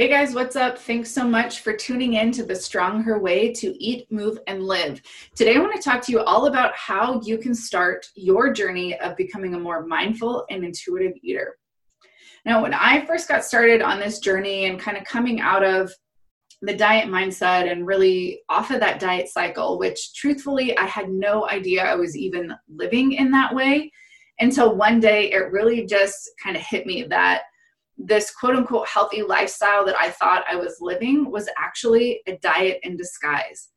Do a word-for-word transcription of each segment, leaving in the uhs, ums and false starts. Hey guys, what's up? Thanks so much for tuning in to The Stronger Way to Eat, Move, and Live. Today I want to talk to you all about how you can start your journey of becoming a more mindful and intuitive eater. Now, when I first got started on this journey and kind of coming out of the diet mindset and really off of that diet cycle, which truthfully, I had no idea I was even living in that way until one day it really just kind of hit me that this quote unquote healthy lifestyle that I thought I was living was actually a diet in disguise.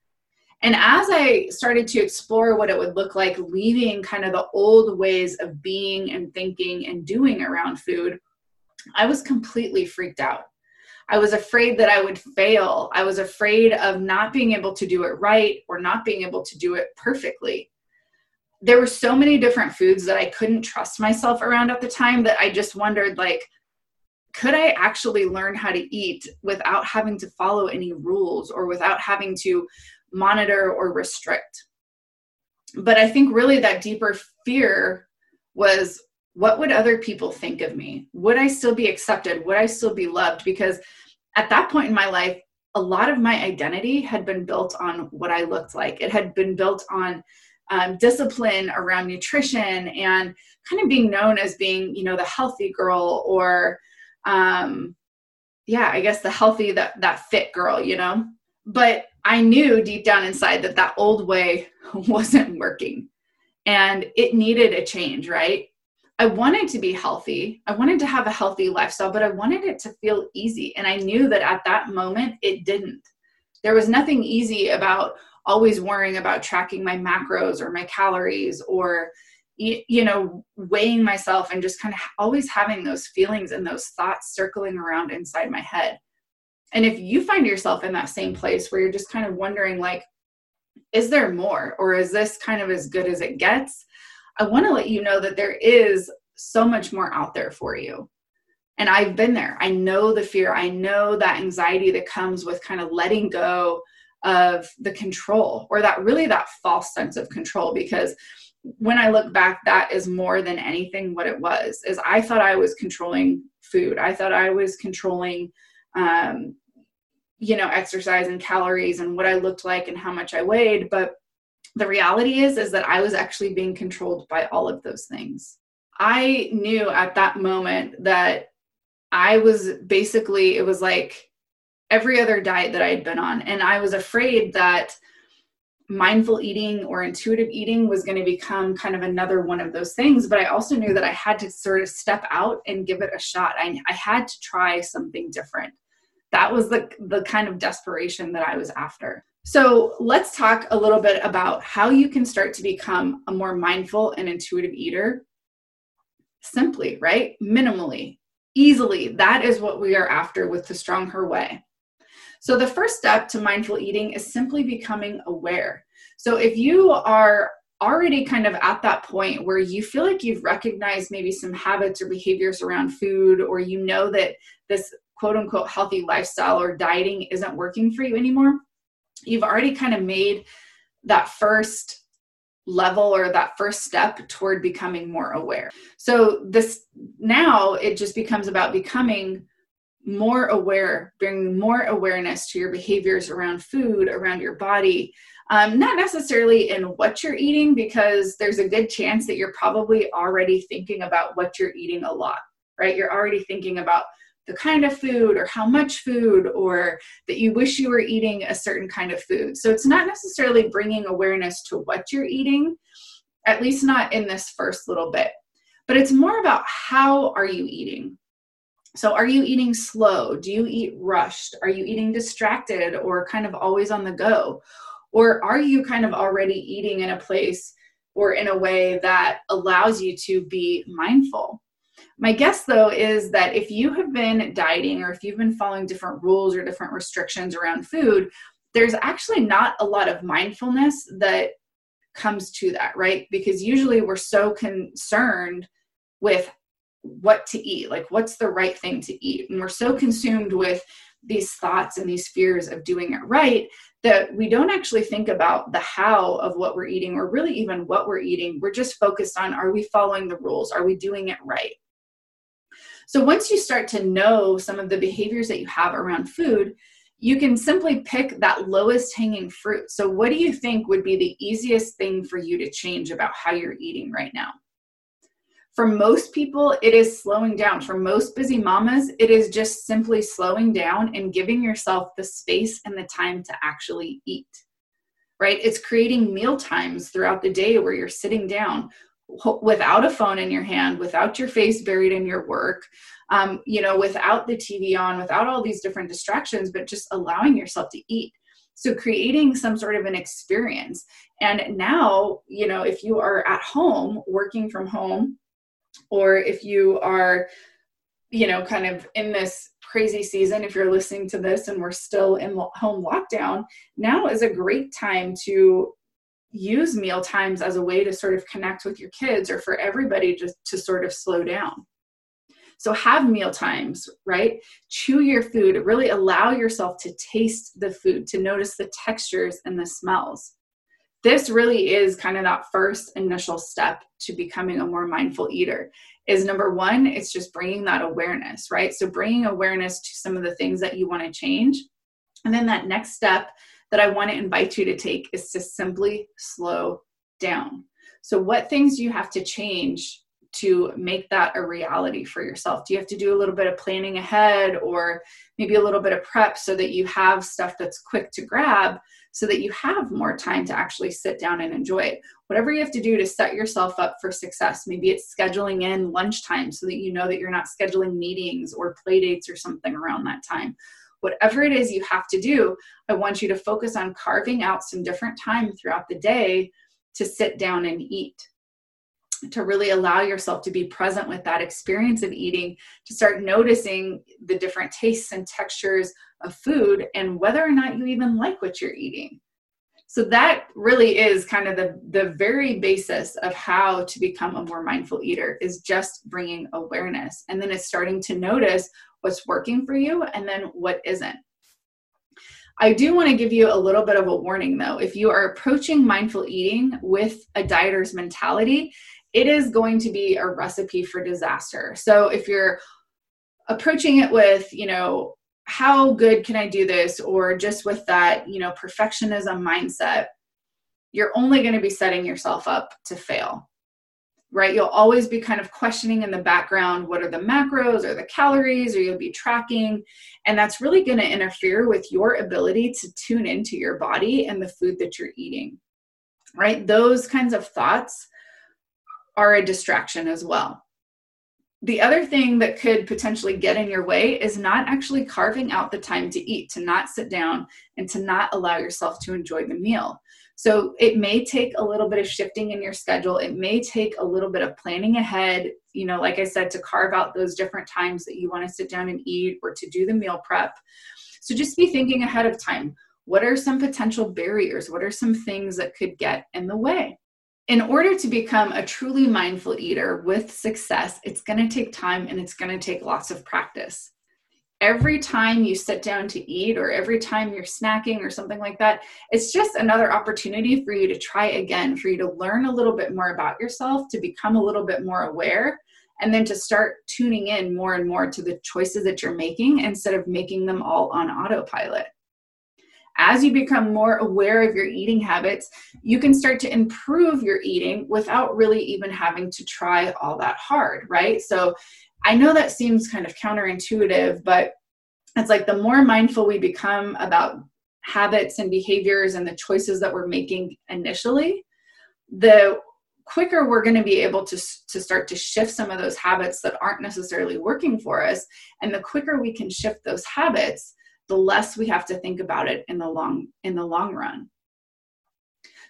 And as I started to explore what it would look like leaving kind of the old ways of being and thinking and doing around food, I was completely freaked out. I was afraid that I would fail. I was afraid of not being able to do it right or not being able to do it perfectly. There were so many different foods that I couldn't trust myself around at the time that I just wondered, like, could I actually learn how to eat without having to follow any rules or without having to monitor or restrict? But I think really that deeper fear was, what would other people think of me? Would I still be accepted? Would I still be loved? Because at that point in my life, a lot of my identity had been built on what I looked like. It had been built on um, discipline around nutrition and kind of being known as being, you know, the healthy girl or, um, yeah, I guess the healthy, that, that fit girl, you know, but I knew deep down inside that that old way wasn't working and it needed a change, right? I wanted to be healthy. I wanted to have a healthy lifestyle, but I wanted it to feel easy. And I knew that at that moment, it didn't. There was nothing easy about always worrying about tracking my macros or my calories or, you know, weighing myself and just kind of always having those feelings and those thoughts circling around inside my head. And if you find yourself in that same place where you're just kind of wondering, like, is there more, or is this kind of as good as it gets? I want to let you know that there is so much more out there for you. And I've been there. I know the fear. I know that anxiety that comes with kind of letting go of the control, or that really that false sense of control, because when I look back, that is more than anything what it was, is I thought I was controlling food. I thought I was controlling, um, you know, exercise and calories and what I looked like and how much I weighed. But the reality is, is that I was actually being controlled by all of those things. I knew at that moment that I was basically, it was like every other diet that I had been on. And I was afraid that mindful eating or intuitive eating was going to become kind of another one of those things. But I also knew that I had to sort of step out and give it a shot. I, I had to try something different. That was the, the kind of desperation that I was after. So let's talk a little bit about how you can start to become a more mindful and intuitive eater. Simply, right? Minimally, easily. That is what we are after with The Stronger Way. So the first step to mindful eating is simply becoming aware. So if you are already kind of at that point where you feel like you've recognized maybe some habits or behaviors around food, or you know that this quote unquote healthy lifestyle or dieting isn't working for you anymore, you've already kind of made that first level or that first step toward becoming more aware. So this now it just becomes about becoming more aware, bringing more awareness to your behaviors around food, around your body, um, not necessarily in what you're eating, because there's a good chance that you're probably already thinking about what you're eating a lot, right? You're already thinking about the kind of food or how much food, or that you wish you were eating a certain kind of food. So it's not necessarily bringing awareness to what you're eating, at least not in this first little bit, but it's more about how are you eating? So are you eating slow? Do you eat rushed? Are you eating distracted or kind of always on the go? Or are you kind of already eating in a place or in a way that allows you to be mindful? My guess, though, is that if you have been dieting or if you've been following different rules or different restrictions around food, there's actually not a lot of mindfulness that comes to that, right? Because usually we're so concerned with what to eat, like what's the right thing to eat. And we're so consumed with these thoughts and these fears of doing it right that we don't actually think about the how of what we're eating or really even what we're eating. We're just focused on, are we following the rules? Are we doing it right? So once you start to know some of the behaviors that you have around food, you can simply pick that lowest hanging fruit. So what do you think would be the easiest thing for you to change about how you're eating right now? For most people, it is slowing down. For most busy mamas, it is just simply slowing down and giving yourself the space and the time to actually eat, right? It's creating meal times throughout the day where you're sitting down without a phone in your hand, without your face buried in your work, um, you know, without the T V on, without all these different distractions, but just allowing yourself to eat. So creating some sort of an experience. And now, you know, if you are at home working from home, or if you are, you know, kind of in this crazy season, if you're listening to this and we're still in home lockdown, now is a great time to use meal times as a way to sort of connect with your kids, or for everybody just to sort of slow down. So have meal times, right? Chew your food, really allow yourself to taste the food, to notice the textures and the smells. This really is kind of that first initial step to becoming a more mindful eater is number one, it's just bringing that awareness, right? So bringing awareness to some of the things that you want to change. And then that next step that I want to invite you to take is to simply slow down. So what things do you have to change to make that a reality for yourself? Do you have to do a little bit of planning ahead, or maybe a little bit of prep so that you have stuff that's quick to grab so that you have more time to actually sit down and enjoy it? Whatever you have to do to set yourself up for success, maybe it's scheduling in lunchtime so that you know that you're not scheduling meetings or play dates or something around that time. Whatever it is you have to do, I want you to focus on carving out some different time throughout the day to sit down and eat, to really allow yourself to be present with that experience of eating, to start noticing the different tastes and textures of food and whether or not you even like what you're eating. So that really is kind of the, the very basis of how to become a more mindful eater, is just bringing awareness. And then it's starting to notice what's working for you and then what isn't. I do want to give you a little bit of a warning though. If you are approaching mindful eating with a dieter's mentality, it is going to be a recipe for disaster. So if you're approaching it with, you know, how good can I do this? Or just with that, you know, perfectionism mindset, you're only going to be setting yourself up to fail, right? You'll always be kind of questioning in the background, what are the macros or the calories, or you'll be tracking. And that's really going to interfere with your ability to tune into your body and the food that you're eating, right? Those kinds of thoughts are a distraction as well. The other thing that could potentially get in your way is not actually carving out the time to eat, to not sit down and to not allow yourself to enjoy the meal. So it may take a little bit of shifting in your schedule. It may take a little bit of planning ahead, you know, like I said, to carve out those different times that you want to sit down and eat or to do the meal prep. So just be thinking ahead of time. What are some potential barriers? What are some things that could get in the way? In order to become a truly mindful eater with success, it's going to take time and it's going to take lots of practice. Every time you sit down to eat, or every time you're snacking or something like that, it's just another opportunity for you to try again, for you to learn a little bit more about yourself, to become a little bit more aware, and then to start tuning in more and more to the choices that you're making instead of making them all on autopilot. As you become more aware of your eating habits, you can start to improve your eating without really even having to try all that hard, right? So I know that seems kind of counterintuitive, but it's like the more mindful we become about habits and behaviors and the choices that we're making initially, the quicker we're going to be able to, to start to shift some of those habits that aren't necessarily working for us. And the quicker we can shift those habits, the less we have to think about it in the long, in the long run.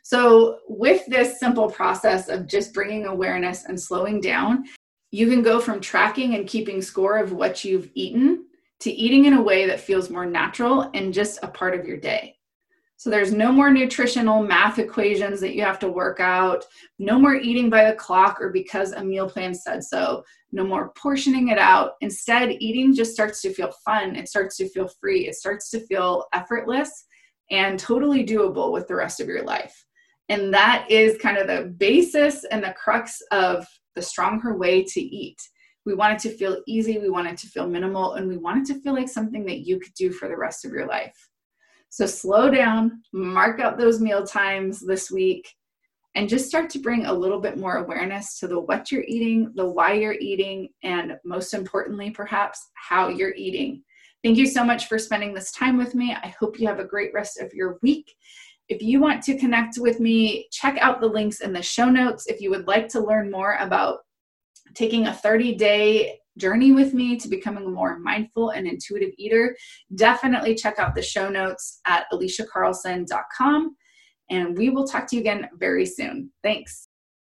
So with this simple process of just bringing awareness and slowing down, you can go from tracking and keeping score of what you've eaten to eating in a way that feels more natural and just a part of your day. So there's no more nutritional math equations that you have to work out, no more eating by the clock or because a meal plan said so, no more portioning it out. Instead, eating just starts to feel fun. It starts to feel free. It starts to feel effortless and totally doable with the rest of your life. And that is kind of the basis and the crux of The Stronger Way to Eat, We want it to feel easy. We want it to feel minimal, and we want it to feel like something that you could do for the rest of your life. So slow down, mark out those meal times this week, and just start to bring a little bit more awareness to the what you're eating, the why you're eating, and most importantly, perhaps, how you're eating. Thank you so much for spending this time with me. I hope you have a great rest of your week. If you want to connect with me, check out the links in the show notes. If you would like to learn more about taking a thirty-day journey with me to becoming a more mindful and intuitive eater, definitely check out the show notes at alisha carlson dot com. And we will talk to you again very soon. Thanks.